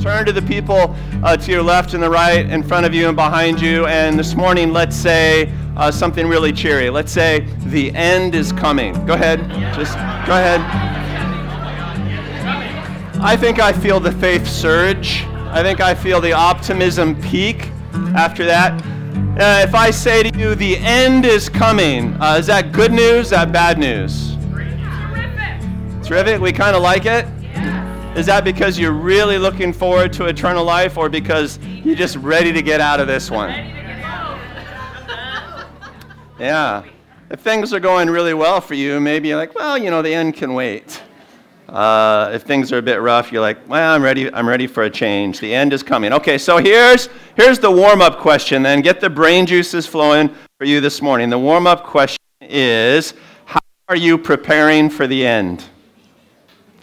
Turn to the people to your left and the right, in front of you and behind you. And this morning, let's say something really cheery. Let's say, the end is coming. Go ahead. Just go ahead. I think I feel the faith surge. I think I feel the optimism peak after that. If I say to you, the end is coming, is that good news? Is that bad news? Terrific. Terrific. We kind of like it. Yeah. Is that because you're really looking forward to eternal life, or because you're just ready to get out of this one? Yeah. If things are going really well for you, maybe you're like, well, you know, the end can wait. If things are a bit rough, you're like, well, I'm ready for a change. The end is coming. Okay, so here's the warm-up question then. Get the brain juices flowing for you this morning. The warm-up question is, how are you preparing for the end?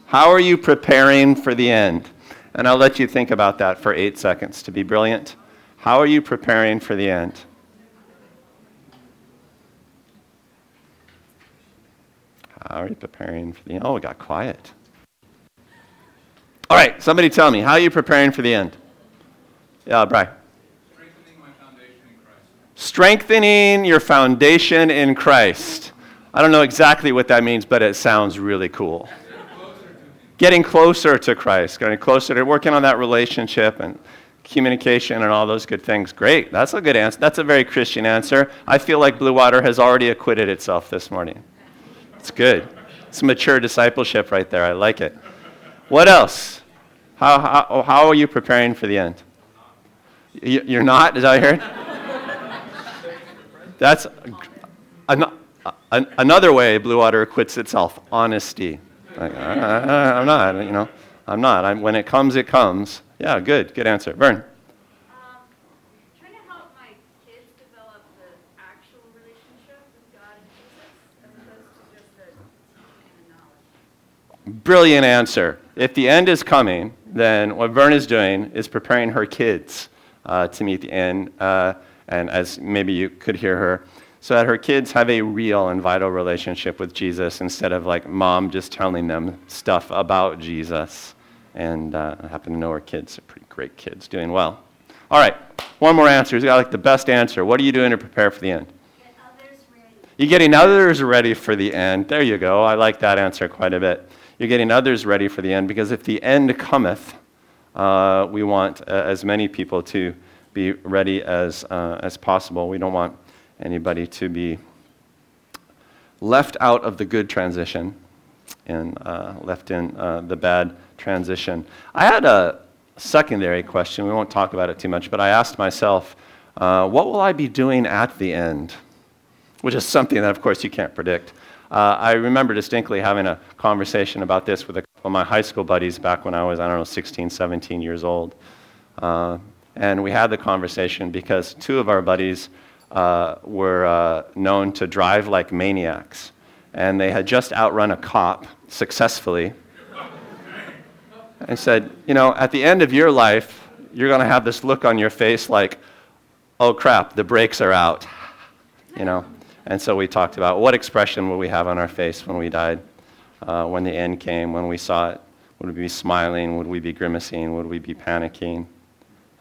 How are you preparing for the end? And I'll let you think about that for 8 seconds to be brilliant. How are you preparing for the end? How are you preparing for the end? Oh, it got quiet. All right, somebody tell me, how are you preparing for the end? Yeah, Brian. Strengthening my foundation in Christ. Strengthening your foundation in Christ. I don't know exactly what that means, but it sounds really cool. Getting closer to Christ, getting closer to working on that relationship and communication and all those good things. Great, that's a good answer. That's a very Christian answer. I feel like Blue Water has already acquitted itself this morning. It's good. It's mature discipleship right there. I like it. What else? How are you preparing for the end? You're not? Is that what I heard? That's another way Blue Water acquits itself. Honesty. Like, I'm not. You know, I'm not. When it comes, it comes. Yeah. Good. Good answer. Vern. Brilliant answer. If the end is coming, then what Vern is doing is preparing her kids to meet the end, and as maybe you could hear her, so that her kids have a real and vital relationship with Jesus instead of like mom just telling them stuff about Jesus. And I happen to know her kids are pretty great kids, doing well. All right, one more answer. He's got like the best answer. What are you doing to prepare for the end? Get others ready. You're getting others ready for the end. There you go. I like that answer quite a bit. You're getting others ready for the end, because if the end cometh, we want as many people to be ready as possible. We don't want anybody to be left out of the good transition and left in the bad transition. I had a secondary question. We won't talk about it too much, but I asked myself, what will I be doing at the end? Which is something that, of course, you can't predict. I remember distinctly having a conversation about this with a couple of my high school buddies back when I was, 16, 17 years old. And we had the conversation because two of our buddies were known to drive like maniacs. And they had just outrun a cop successfully. And said, you know, at the end of your life, you're going to have this look on your face like, oh crap, the brakes are out, you know. And so we talked about what expression would we have on our face when we died, when the end came, when we saw it. Would we be smiling? Would we be grimacing? Would we be panicking?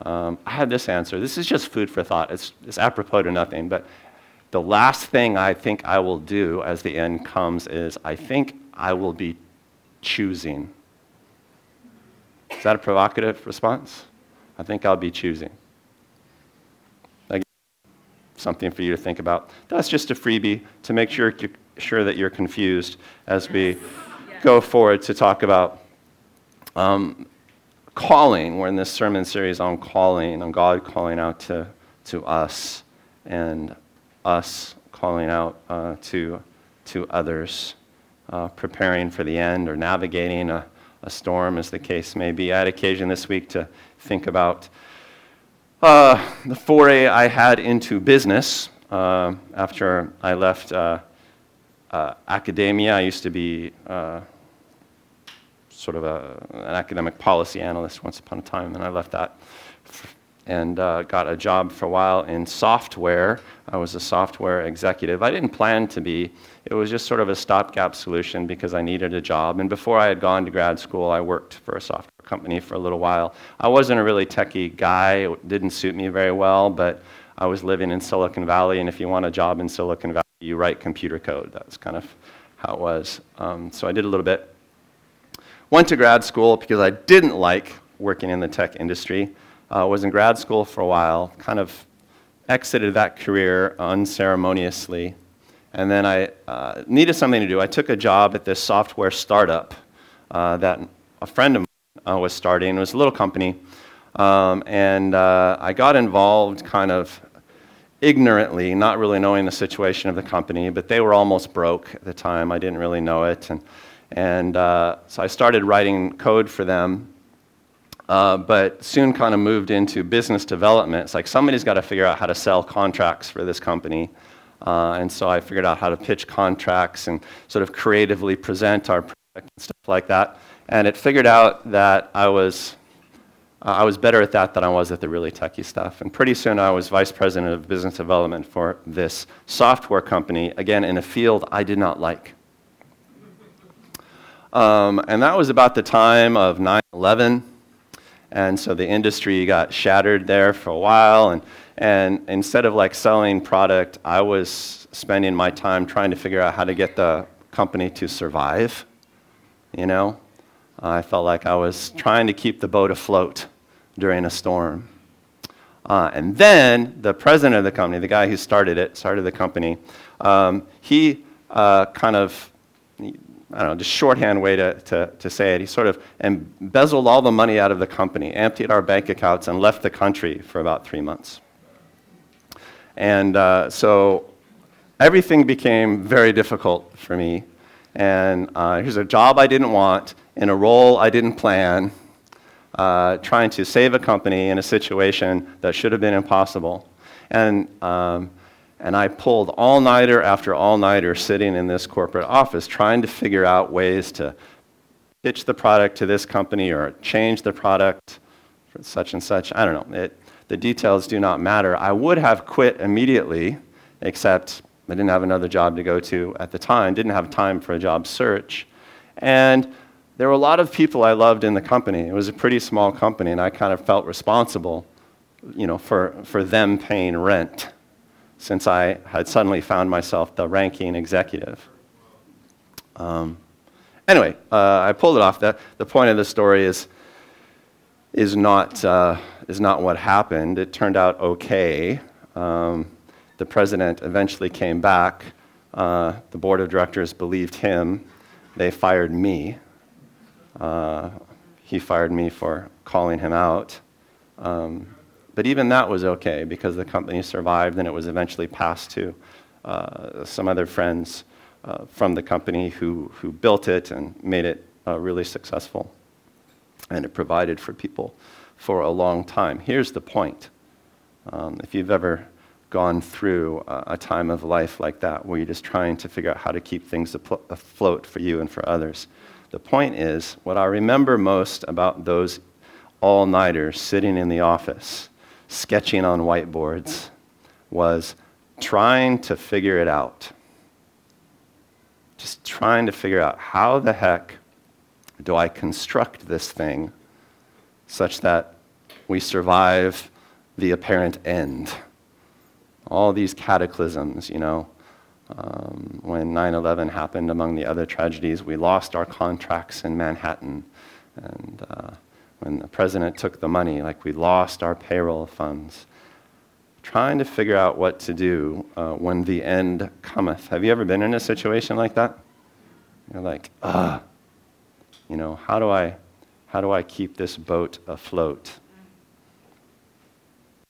I had this answer. This is just food for thought. It's apropos to nothing. But the last thing I think I will do as the end comes is I think I will be choosing. Is that a provocative response? I think I'll be choosing. Something for you to think about. That's just a freebie to make sure that you're confused as we go forward to talk about calling. We're in this sermon series on calling, on God calling out to us, and us calling out to others, preparing for the end or navigating a storm, as the case may be. I had occasion this week to think about the foray I had into business after I left academia. I used to be sort of an academic policy analyst once upon a time, and I left that and got a job for a while in software. I was a software executive. I didn't plan to be. It was just sort of a stopgap solution because I needed a job. And before I had gone to grad school, I worked for a software company for a little while. I wasn't a really techie guy. It didn't suit me very well, but I was living in Silicon Valley, and if you want a job in Silicon Valley, you write computer code. That's kind of how it was. So I did a little bit. Went to grad school because I didn't like working in the tech industry. Was in grad school for a while, kind of exited that career unceremoniously, and then I needed something to do. I took a job at this software startup that a friend of mine was starting. It was a little company, and I got involved kind of ignorantly, not really knowing the situation of the company, but they were almost broke at the time. I didn't really know it, and so I started writing code for them. But soon kind of moved into business development. It's like somebody's got to figure out how to sell contracts for this company. And so I figured out how to pitch contracts and sort of creatively present our product and stuff like that. And it figured out that I was better at that than I was at the really techie stuff. And pretty soon I was vice president of business development for this software company, again, in a field I did not like. And that was about the time of 9/11. And so the industry got shattered there for a while, and instead of like selling product, I was spending my time trying to figure out how to get the company to survive. You know, I felt like I was trying to keep the boat afloat during a storm. And then the president of the company, the guy who started the company, just shorthand way to say it, he sort of embezzled all the money out of the company, emptied our bank accounts, and left the country for about 3 months. And so everything became very difficult for me. And here's a job I didn't want, in a role I didn't plan, trying to save a company in a situation that should have been impossible. And I pulled all-nighter after all-nighter sitting in this corporate office trying to figure out ways to pitch the product to this company or change the product for such and such. I don't know. The details do not matter. I would have quit immediately, except I didn't have another job to go to at the time, didn't have time for a job search. And there were a lot of people I loved in the company. It was a pretty small company, and I kind of felt responsible, you know, for them paying rent, since I had suddenly found myself the ranking executive. I pulled it off. The point of the story is not what happened. It turned out okay. The president eventually came back. The board of directors believed him. They fired me. He fired me for calling him out. But even that was okay because the company survived, and it was eventually passed to some other friends from the company who built it and made it really successful. And it provided for people for a long time. Here's the point. If you've ever gone through a time of life like that where you're just trying to figure out how to keep things afloat for you and for others, the point is what I remember most about those all-nighters sitting in the office sketching on whiteboards was trying to figure it out. Just trying to figure out how the heck do I construct this thing such that we survive the apparent end. All these cataclysms, you know. When 9/11 happened, among the other tragedies, we lost our contracts in Manhattan. And when the president took the money, like we lost our payroll funds. Trying to figure out what to do when the end cometh. Have you ever been in a situation like that? You're like, you know, how do I keep this boat afloat?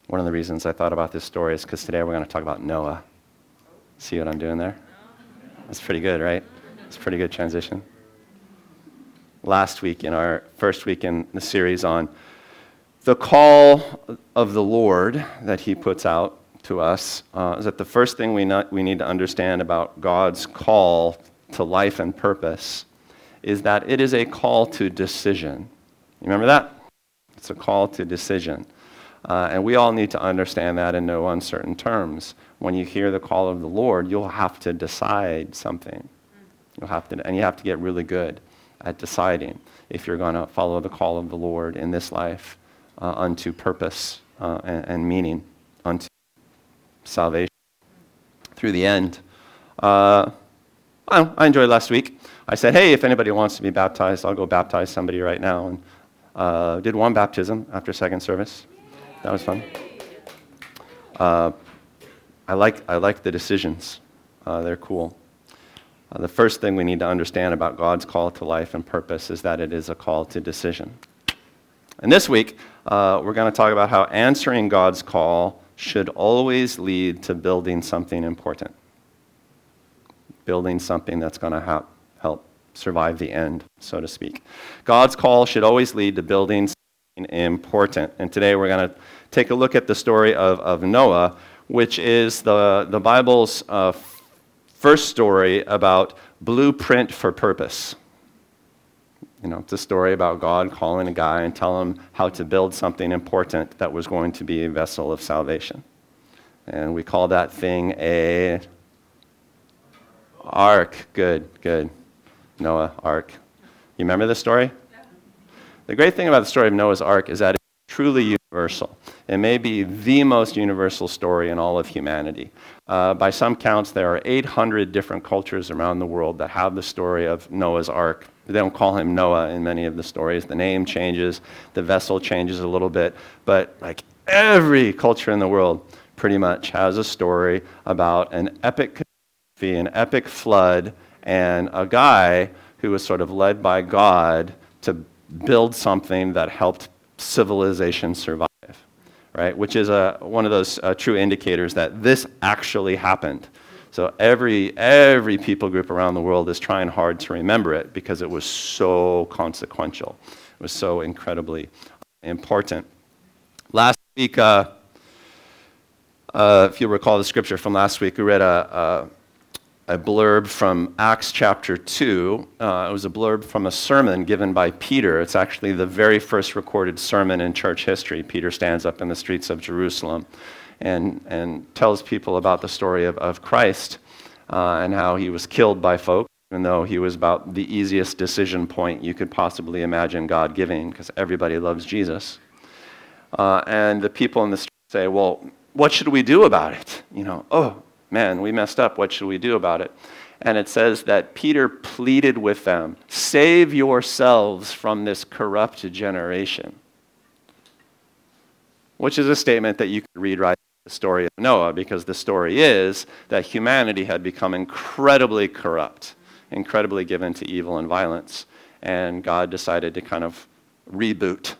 One of the reasons I thought about this story is because today we're going to talk about Noah. See what I'm doing there? That's pretty good, right? It's a pretty good transition. Last week, in our first week in the series on the call of the Lord that he puts out to us, is that the first thing we need to understand about God's call to life and purpose is that it is a call to decision. You remember that? It's a call to decision. And we all need to understand that in no uncertain terms. When you hear the call of the Lord, you'll have to decide something. And you have to get really good at deciding if you're going to follow the call of the Lord in this life unto purpose and meaning, unto salvation through the end. I enjoyed last week. I said, hey, if anybody wants to be baptized, I'll go baptize somebody right now. And did one baptism after second service. That was fun. I like the decisions. They're cool. The first thing we need to understand about God's call to life and purpose is that it is a call to decision. And this week, we're going to talk about how answering God's call should always lead to building something important. Building something that's going to help survive the end, so to speak. God's call should always lead to building something important. And today we're going to take a look at the story of Noah, which is the Bible's first story about blueprint for purpose. You know, it's a story about God calling a guy and telling him how to build something important that was going to be a vessel of salvation. And we call that thing a ark. Good. Noah, ark. You remember this story? Yeah. The great thing about the story of Noah's ark is that it's truly universal. It may be the most universal story in all of humanity. By some counts, there are 800 different cultures around the world that have the story of Noah's ark. They don't call him Noah in many of the stories. The name changes, the vessel changes a little bit, but like every culture in the world pretty much has a story about an epic catastrophe, an epic flood, and a guy who was sort of led by God to build something that helped civilization survive, right? Which is one of those true indicators that this actually happened. So every people group around the world is trying hard to remember it because it was so consequential. It was so incredibly important. Last week, if you recall the scripture from last week, we read a blurb from Acts chapter 2. It was a blurb from a sermon given by Peter. It's actually the very first recorded sermon in church history. Peter stands up in the streets of Jerusalem and tells people about the story of Christ and how he was killed by folks, even though he was about the easiest decision point you could possibly imagine God giving, because everybody loves Jesus. And the people in the street say, well, what should we do about it? You know, oh, man, we messed up. What should we do about it? And it says that Peter pleaded with them, save yourselves from this corrupt generation. Which is a statement that you can read right into the story of Noah, because the story is that humanity had become incredibly corrupt, incredibly given to evil and violence, and God decided to kind of reboot,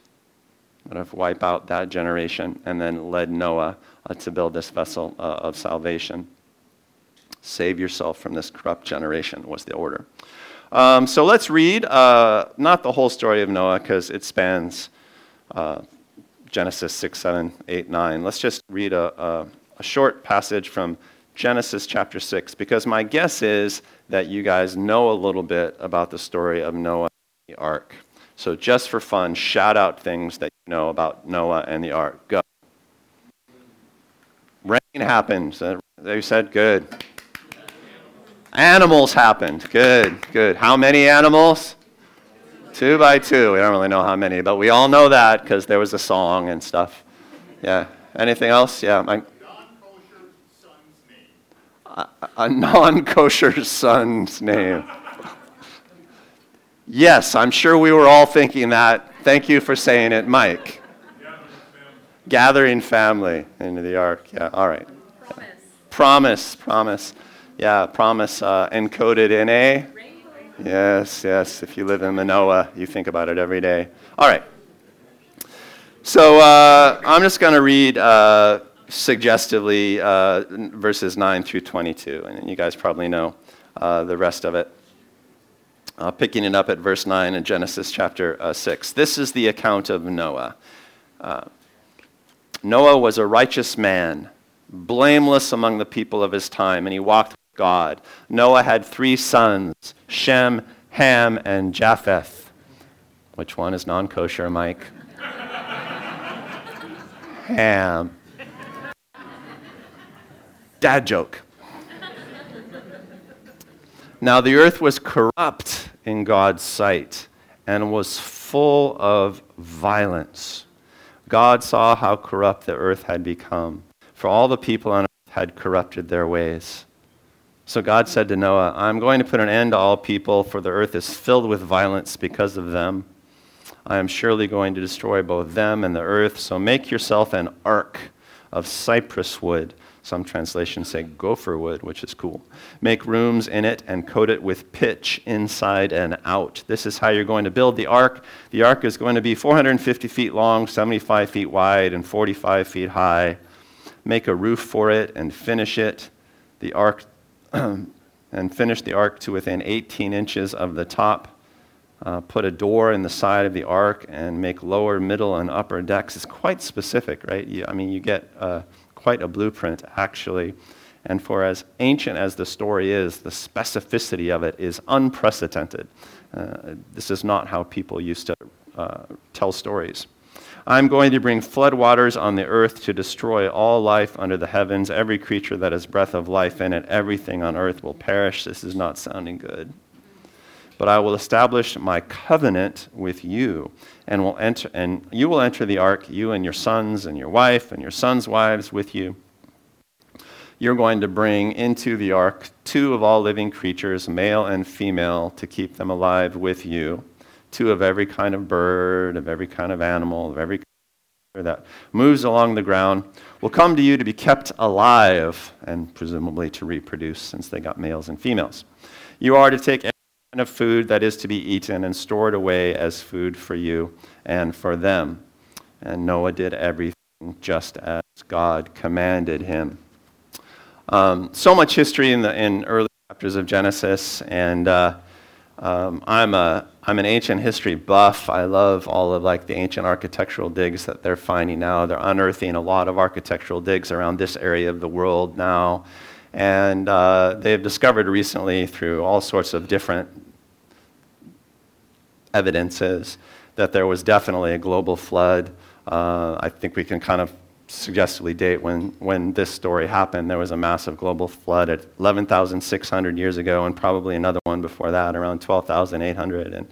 kind of wipe out that generation, and then led Noah to build this vessel of salvation. Save yourself from this corrupt generation was the order. So let's read, not the whole story of Noah, because it spans Genesis 6, 7, 8, 9. Let's just read a short passage from Genesis chapter 6, because my guess is that you guys know a little bit about the story of Noah and the ark. So just for fun, shout out things that you know about Noah and the ark. Go. Rain happened. They said, good. Animals happened. Good. How many animals? 2 by 2. We don't really know how many, but we all know that because there was a song and stuff. Yeah. Anything else? Yeah. Non-kosher son's name. A non-kosher son's name. Yes, I'm sure we were all thinking that. Thank you for saying it, Mike. Gathering family into the ark. Yeah. All right. Promise. Yeah. Promise encoded in a. Yes. If you live in Manoa, you think about it every day. All right. So I'm just going to read suggestively verses 9 through 22, and you guys probably know the rest of it. Picking it up at verse 9 in Genesis chapter 6. This is the account of Noah. Noah was a righteous man, blameless among the people of his time, and he walked God. Noah had 3 sons, Shem, Ham, and Japheth. Which one is non-kosher, Mike? ham. Dad joke. Now the earth was corrupt in God's sight and was full of violence. God saw how corrupt the earth had become, for all the people on earth had corrupted their ways. So God said to Noah, I'm going to put an end to all people, for the earth is filled with violence because of them. I am surely going to destroy both them and the earth, so make yourself an ark of cypress wood. Some translations say gopher wood, which is cool. Make rooms in it and coat it with pitch inside and out. This is how you're going to build the ark. The ark is going to be 450 feet long, 75 feet wide, and 45 feet high. Make a roof for it and finish it. The ark and finish the ark to within 18 inches of the top. Put a door in the side of the ark and make lower, middle, and upper decks. It's quite specific, right? You get quite a blueprint, actually. And for as ancient as the story is, the specificity of it is unprecedented. This is not how people used to tell stories. I'm going to bring floodwaters on the earth to destroy all life under the heavens. Every creature that has breath of life in it, everything on earth will perish. This is not sounding good. But I will establish my covenant with you, and you will enter the ark, you and your sons and your wife and your sons' wives with you. You're going to bring into the ark 2 of all living creatures, male and female, to keep them alive with you. 2 of every kind of bird, of every kind of animal, of every kind of that moves along the ground, will come to you to be kept alive and presumably to reproduce, since they got males and females. You are to take every kind of food that is to be eaten and stored away as food for you and for them. And Noah did everything just as God commanded him. So much history in early chapters of Genesis, and I'm an ancient history buff. I love all of the ancient architectural digs that they're finding now. They're unearthing a lot of architectural digs around this area of the world now. And they've discovered recently through all sorts of different evidences that there was definitely a global flood. I think we can kind of suggestively date when this story happened. There was a massive global flood at 11,600 years ago, and probably another one before that, around 12,800.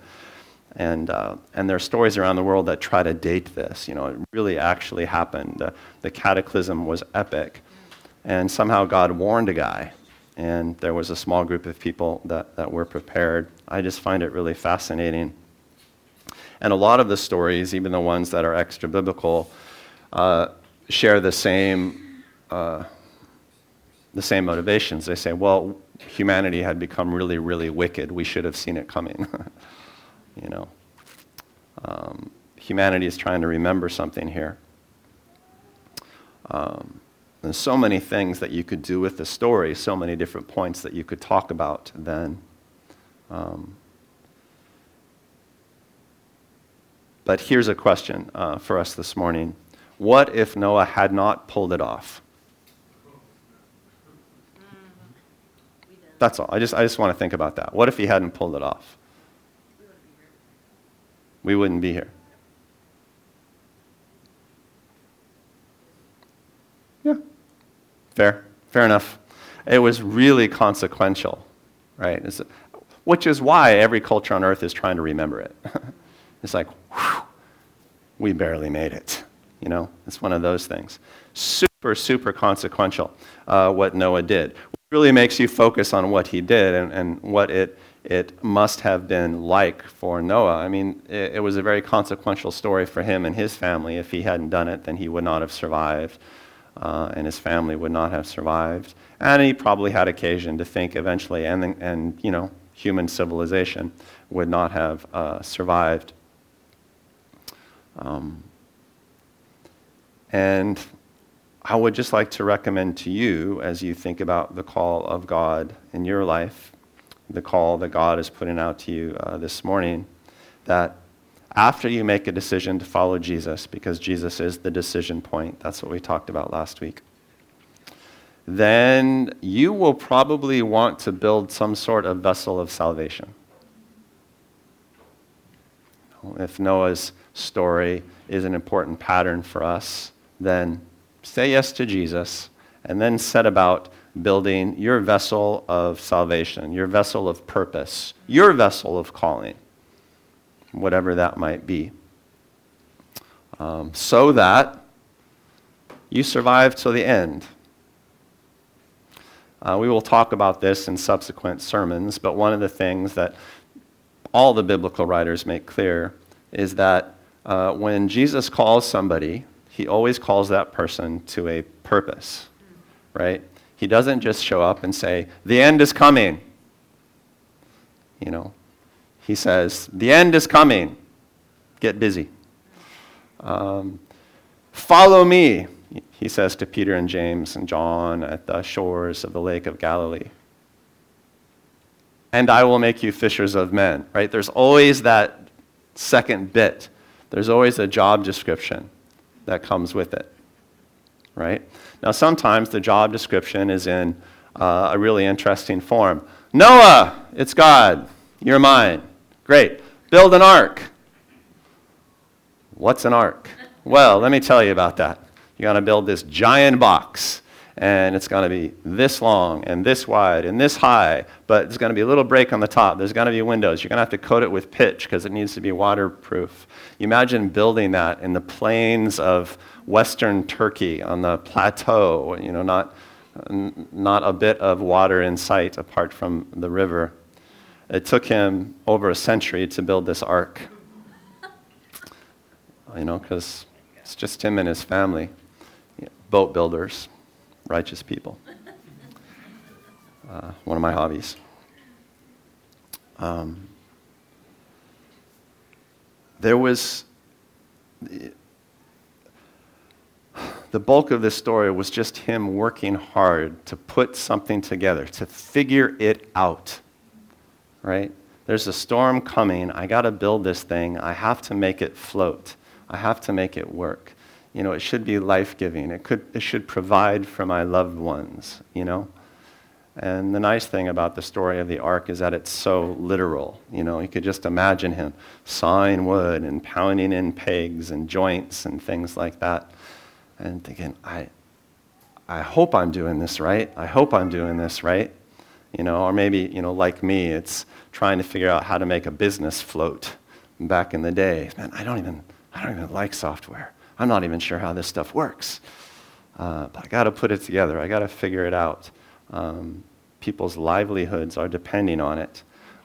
And there are stories around the world that try to date this. It really actually happened. The cataclysm was epic, and somehow God warned a guy, and there was a small group of people that were prepared. I just find it really fascinating. And a lot of the stories, even the ones that are extra biblical, share the same motivations. They say, well, humanity had become really, really wicked. We should have seen it coming. Humanity is trying to remember something here. There's so many things that you could do with the story, so many different points that you could talk about then. But here's a question for us this morning. What if Noah had not pulled it off? That's all. I just want to think about that. What if he hadn't pulled it off? We wouldn't be here. Yeah. Fair enough. It was really consequential, right? Which is why every culture on earth is trying to remember it. It's like, whew, we barely made it. It's one of those things. Super, super consequential, what Noah did. It really makes you focus on what he did and what it must have been like for Noah. I mean, it was a very consequential story for him and his family. If he hadn't done it, then he would not have survived, and his family would not have survived. And he probably had occasion to think eventually, and human civilization would not have survived. And I would just like to recommend to you, as you think about the call of God in your life, the call that God is putting out to you this morning, that after you make a decision to follow Jesus, because Jesus is the decision point, that's what we talked about last week, then you will probably want to build some sort of vessel of salvation. If Noah's story is an important pattern for us, then say yes to Jesus, and then set about building your vessel of salvation, your vessel of purpose, your vessel of calling, whatever that might be, so that you survive till the end. We will talk about this in subsequent sermons, but one of the things that all the biblical writers make clear is that when Jesus calls somebody, he always calls that person to a purpose, right? He doesn't just show up and say, the end is coming. You know, he says, the end is coming. Get busy. Follow me, he says to Peter and James and John at the shores of the Lake of Galilee. And I will make you fishers of men, right? There's always that second bit. There's always a job description that comes with it, right? Now, sometimes the job description is in a really interesting form. Noah, it's God. You're mine. Great. Build an ark. What's an ark? Well, let me tell you about that. You're going to build this giant box, and it's going to be this long and this wide and this high, but there's going to be a little break on the top. There's going to be windows. You're going to have to coat it with pitch because it needs to be waterproof. You imagine building that in the plains of western Turkey on the plateau, you know, not a bit of water in sight apart from the river. It took him over a century to build this ark, you know, because it's just him and his family, you know, boat builders, righteous people. One of my hobbies. There was, the bulk of this story was just him working hard to put something together, to figure it out, right? There's a storm coming. I got to build this thing. I have to make it float. I have to make it work. You know, it should be life-giving. It should provide for my loved ones, you know? And the nice thing about the story of the ark is that it's so literal. You know, you could just imagine him sawing wood and pounding in pegs and joints and things like that and thinking, I hope I'm doing this right. I hope I'm doing this right. You know, or maybe, you know, like me, it's trying to figure out how to make a business float back in the day. Man, I don't even like software. I'm not even sure how this stuff works. But I got to put it together. I got to figure it out. People's livelihoods are depending on it.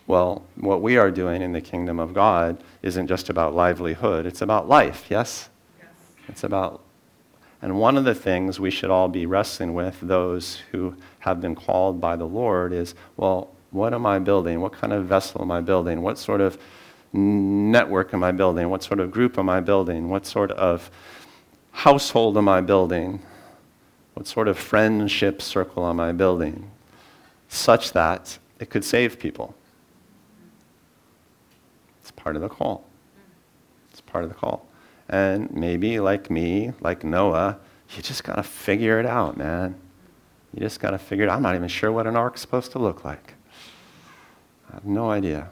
Well, what we are doing in the kingdom of God isn't just about livelihood. It's about life, yes? Yes. It's about, and one of the things we should all be wrestling with, those who have been called by the Lord, is, well, what am I building? What kind of vessel am I building? What sort of network am I building? What sort of group am I building? What sort of household am I building? What sort of friendship circle am I building? Such that it could save people. It's part of the call. It's part of the call. And maybe like me, like Noah, you just got to figure it out, man. You just got to figure it out. I'm not even sure what an ark's supposed to look like. I have no idea.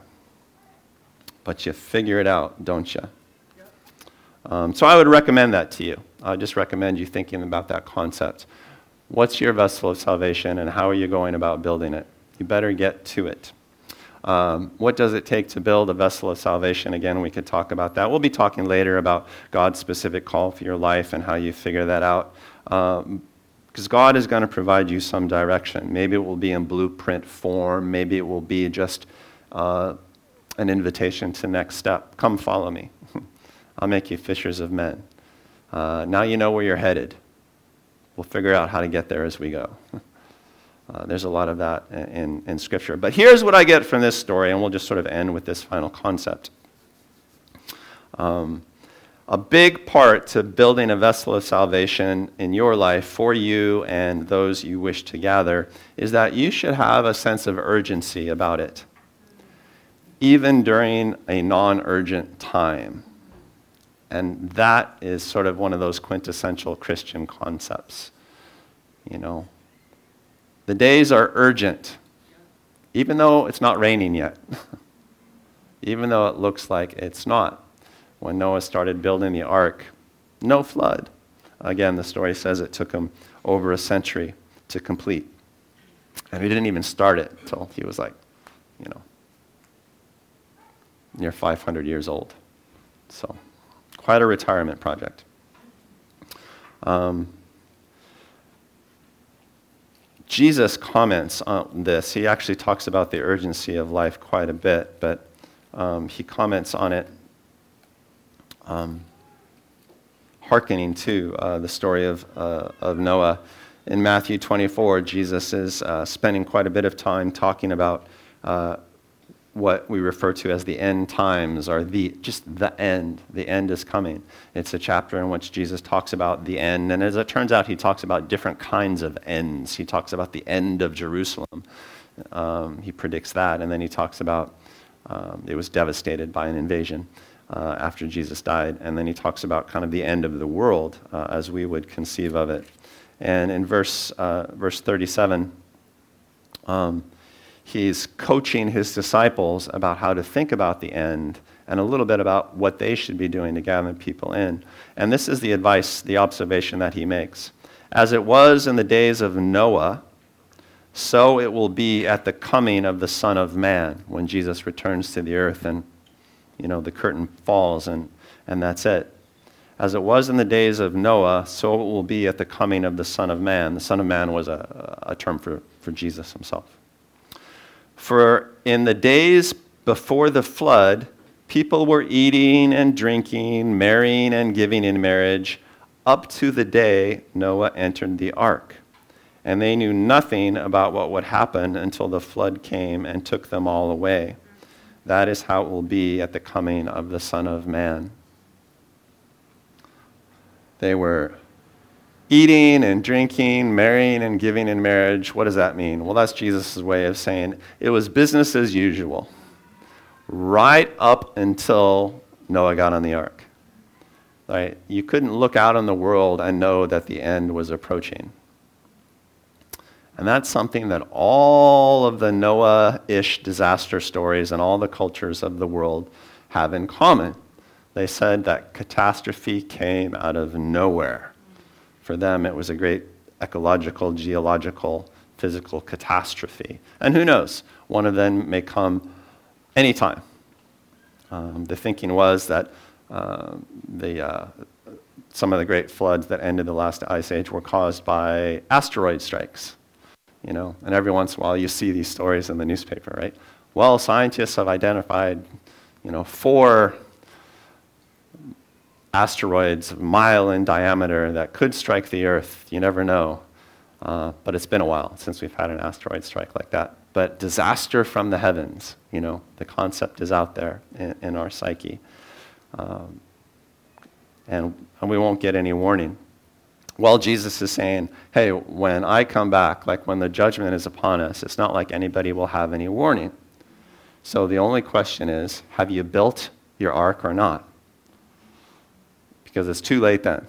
But you figure it out, don't you? Yep. So I would recommend that to you. I just recommend you thinking about that concept. What's your vessel of salvation, and how are you going about building it? You better get to it. What does it take to build a vessel of salvation? Again, we could talk about that. We'll be talking later about God's specific call for your life and how you figure that out. Because God is going to provide you some direction. Maybe it will be in blueprint form. Maybe it will be just an invitation to next step. Come follow me. I'll make you fishers of men. Now you know where you're headed. We'll figure out how to get there as we go. There's a lot of that in Scripture. But here's what I get from this story, and we'll just sort of end with this final concept. A big part to building a vessel of salvation in your life for you and those you wish to gather is that you should have a sense of urgency about it, even during a non-urgent time. And that is sort of one of those quintessential Christian concepts. You know, the days are urgent, even though it's not raining yet, even though it looks like it's not. When Noah started building the ark, no flood. Again, the story says it took him over a century to complete. And he didn't even start it until he was like, near 500 years old. So quite a retirement project. Jesus comments on this. He actually talks about the urgency of life quite a bit, but he comments on it hearkening to the story of Noah. In Matthew 24, Jesus is spending quite a bit of time talking about what we refer to as the end times, or the end. The end is coming. It's a chapter in which Jesus talks about the end, and as it turns out, he talks about different kinds of ends. He talks about the end of Jerusalem. He predicts that, and then he talks about it was devastated by an invasion after Jesus died, and then he talks about kind of the end of the world as we would conceive of it. And in verse 37, he's coaching his disciples about how to think about the end and a little bit about what they should be doing to gather people in. And this is the advice, the observation that he makes. As it was in the days of Noah, so it will be at the coming of the Son of Man, when Jesus returns to the earth and, the curtain falls and that's it. As it was in the days of Noah, so it will be at the coming of the Son of Man. The Son of Man was a term for Jesus himself. For in the days before the flood, people were eating and drinking, marrying and giving in marriage, up to the day Noah entered the ark. And they knew nothing about what would happen until the flood came and took them all away. That is how it will be at the coming of the Son of Man. They were eating and drinking, marrying and giving in marriage. What does that mean? Well, that's Jesus' way of saying it was business as usual, right up until Noah got on the ark. Right? You couldn't look out on the world and know that the end was approaching. And that's something that all of the Noah-ish disaster stories and all the cultures of the world have in common. They said that catastrophe came out of nowhere. For them, it was a great ecological, geological, physical catastrophe. And who knows? One of them may come anytime. The thinking was that some of the great floods that ended the last ice age were caused by asteroid strikes. And every once in a while you see these stories in the newspaper, right? Well, scientists have identified, 4 asteroids a mile in diameter that could strike the Earth. You never know. But it's been a while since we've had an asteroid strike like that. But disaster from the heavens, the concept is out there in our psyche. And we won't get any warning. Well, Jesus is saying, hey, when I come back, like when the judgment is upon us, it's not like anybody will have any warning. So the only question is, have you built your ark or not? Because it's too late then.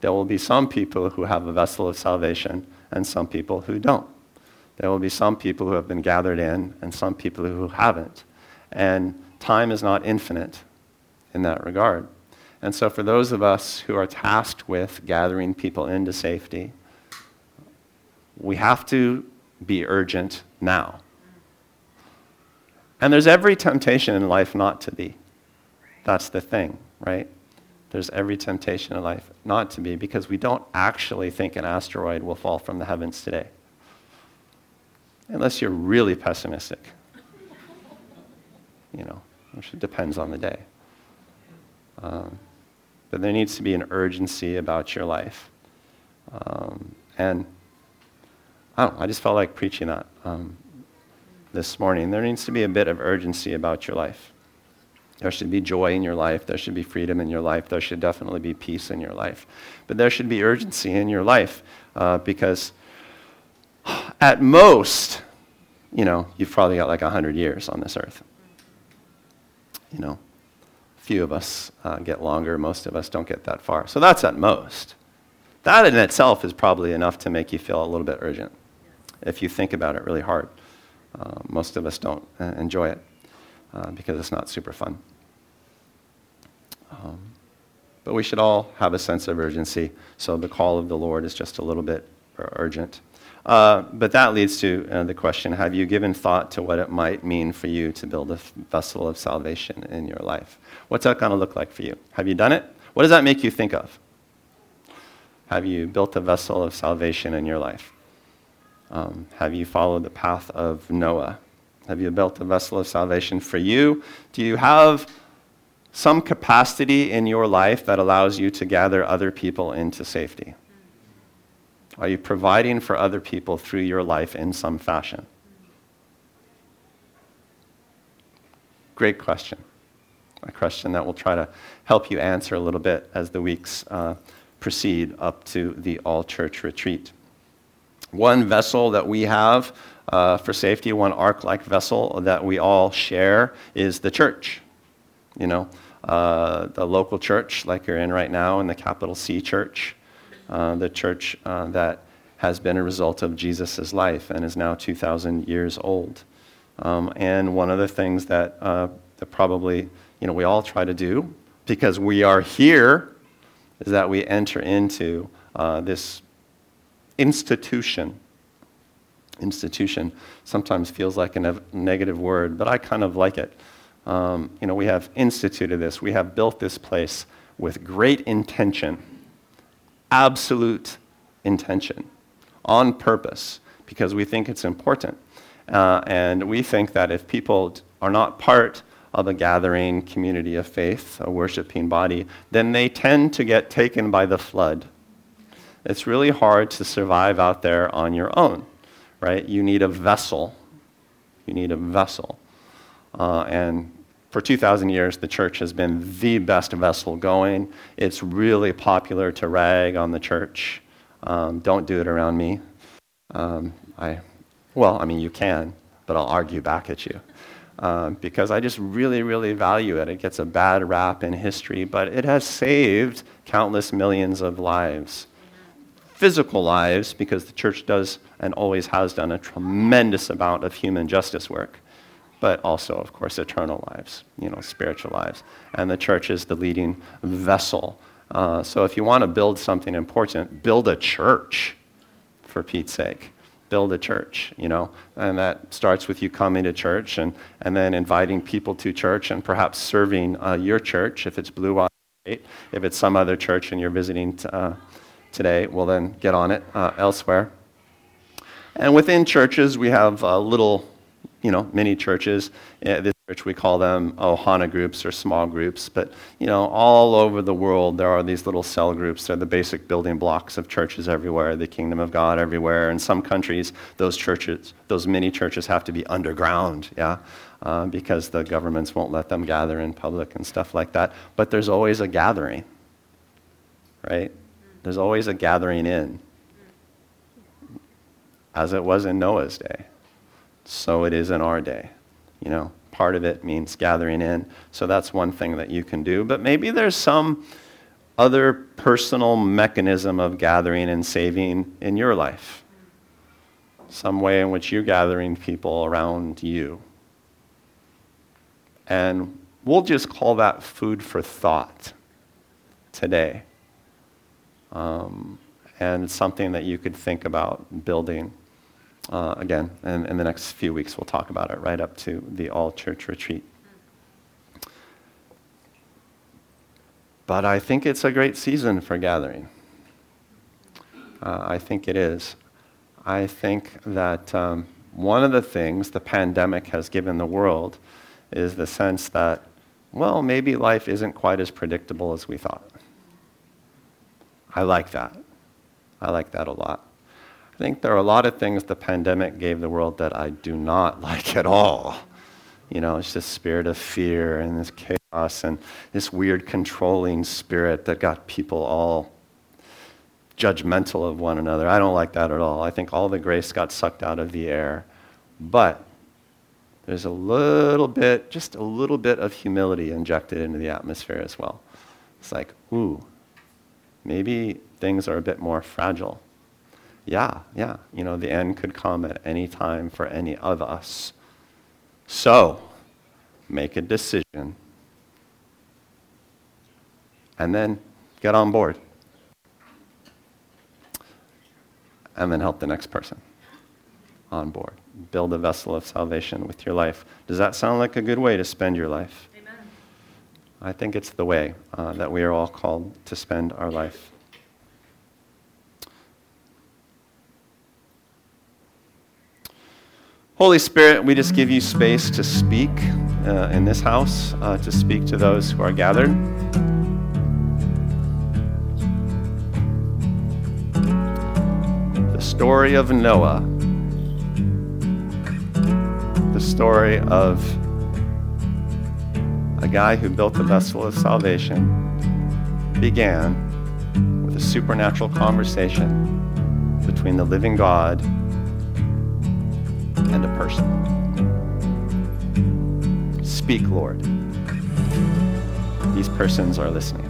There will be some people who have a vessel of salvation and some people who don't. There will be some people who have been gathered in and some people who haven't. And time is not infinite in that regard. And so for those of us who are tasked with gathering people into safety, we have to be urgent now. And there's every temptation in life not to be. That's the thing, right? There's every temptation in life not to be, because we don't actually think an asteroid will fall from the heavens today. Unless you're really pessimistic. Which depends on the day. But there needs to be an urgency about your life. And I just felt like preaching that this morning. There needs to be a bit of urgency about your life. There should be joy in your life. There should be freedom in your life. There should definitely be peace in your life. But there should be urgency in your life because at most, you've probably got like 100 years on this earth. Few of us get longer. Most of us don't get that far. So that's at most. That in itself is probably enough to make you feel a little bit urgent if you think about it really hard. Most of us don't enjoy it. Because it's not super fun. but we should all have a sense of urgency. So the call of the Lord is just a little bit urgent. But that leads to the question, have you given thought to what it might mean for you to build a vessel of salvation in your life? What's that going to look like for you? Have you done it? What does that make you think of? Have you built a vessel of salvation in your life? Have you followed the path of Noah? Have you built a vessel of salvation for you? Do you have some capacity in your life that allows you to gather other people into safety? Are you providing for other people through your life in some fashion? Great question. A question that we'll try to help you answer a little bit as the weeks proceed up to the all-church retreat. One vessel that we have for safety, one ark-like vessel that we all share is the church. You know, the local church like you're in right now in the capital C church. The church that has been a result of Jesus' life and is now 2,000 years old. And one of the things that, probably, you know, we all try to do because we are here is that we enter into this institution. Sometimes feels like a negative word, but I kind of like it. You know, we have instituted this. We have built this place with great intention. Absolute intention, on purpose, because we think it's important. And we think that if people are not part of a gathering community of faith, a worshiping body, then they tend to get taken by the flood. It's really hard to survive out there on your own, right? You need a vessel. You need a vessel. And for 2,000 years, the church has been the best vessel going. It's really popular to rag on the church. Don't do it around me. You can, but I'll argue back at you. Because I just really, really value it. It gets a bad rap in history, but it has saved countless millions of lives. Physical lives, because the church does and always has done a tremendous amount of human justice work. But also, of course, eternal lives, you know, spiritual lives. And the church is the leading vessel. So if you want to build something important, build a church, for Pete's sake. Build a church, you know. And that starts with you coming to church and then inviting people to church and perhaps serving your church. If it's Blue Water, if it's some other church and you're visiting today, well, then get on it elsewhere. And within churches, we have little... you know, many churches. This church, we call them Ohana groups or small groups. But, you know, all over the world, there are these little cell groups. They're the basic building blocks of churches everywhere, the kingdom of God everywhere. In some countries, those mini churches have to be underground, because the governments won't let them gather in public and stuff like that. But there's always a gathering, right? There's always a gathering in, as it was in Noah's day. So it is in our day. You know, part of it means gathering in. So that's one thing that you can do. But maybe there's some other personal mechanism of gathering and saving in your life. Some way in which you're gathering people around you. And we'll just call that food for thought today. And it's something that you could think about building. Again, and in the next few weeks, we'll talk about it right up to the all-church retreat. But I think it's a great season for gathering. I think it is. I think that one of the things the pandemic has given the world is the sense that, well, maybe life isn't quite as predictable as we thought. I like that. I like that a lot. I think there are a lot of things the pandemic gave the world that I do not like at all. You know, it's this spirit of fear and this chaos and this weird controlling spirit that got people all judgmental of one another. I don't like that at all. I think all the grace got sucked out of the air. But there's just a little bit of humility injected into the atmosphere as well. It's like, ooh, maybe things are a bit more fragile. Yeah, you know, the end could come at any time for any of us. So, make a decision. And then Get on board. And then help the next person on board. Build a vessel of salvation with your life. Does that sound like a good way to spend your life? Amen. I think it's the way that we are all called to spend our life. Holy Spirit, we just give you space to speak in this house, to speak to those who are gathered. The story of Noah. The story of a guy who built the vessel of salvation began with a supernatural conversation between the living God and a person. Speak, Lord. These persons are listening.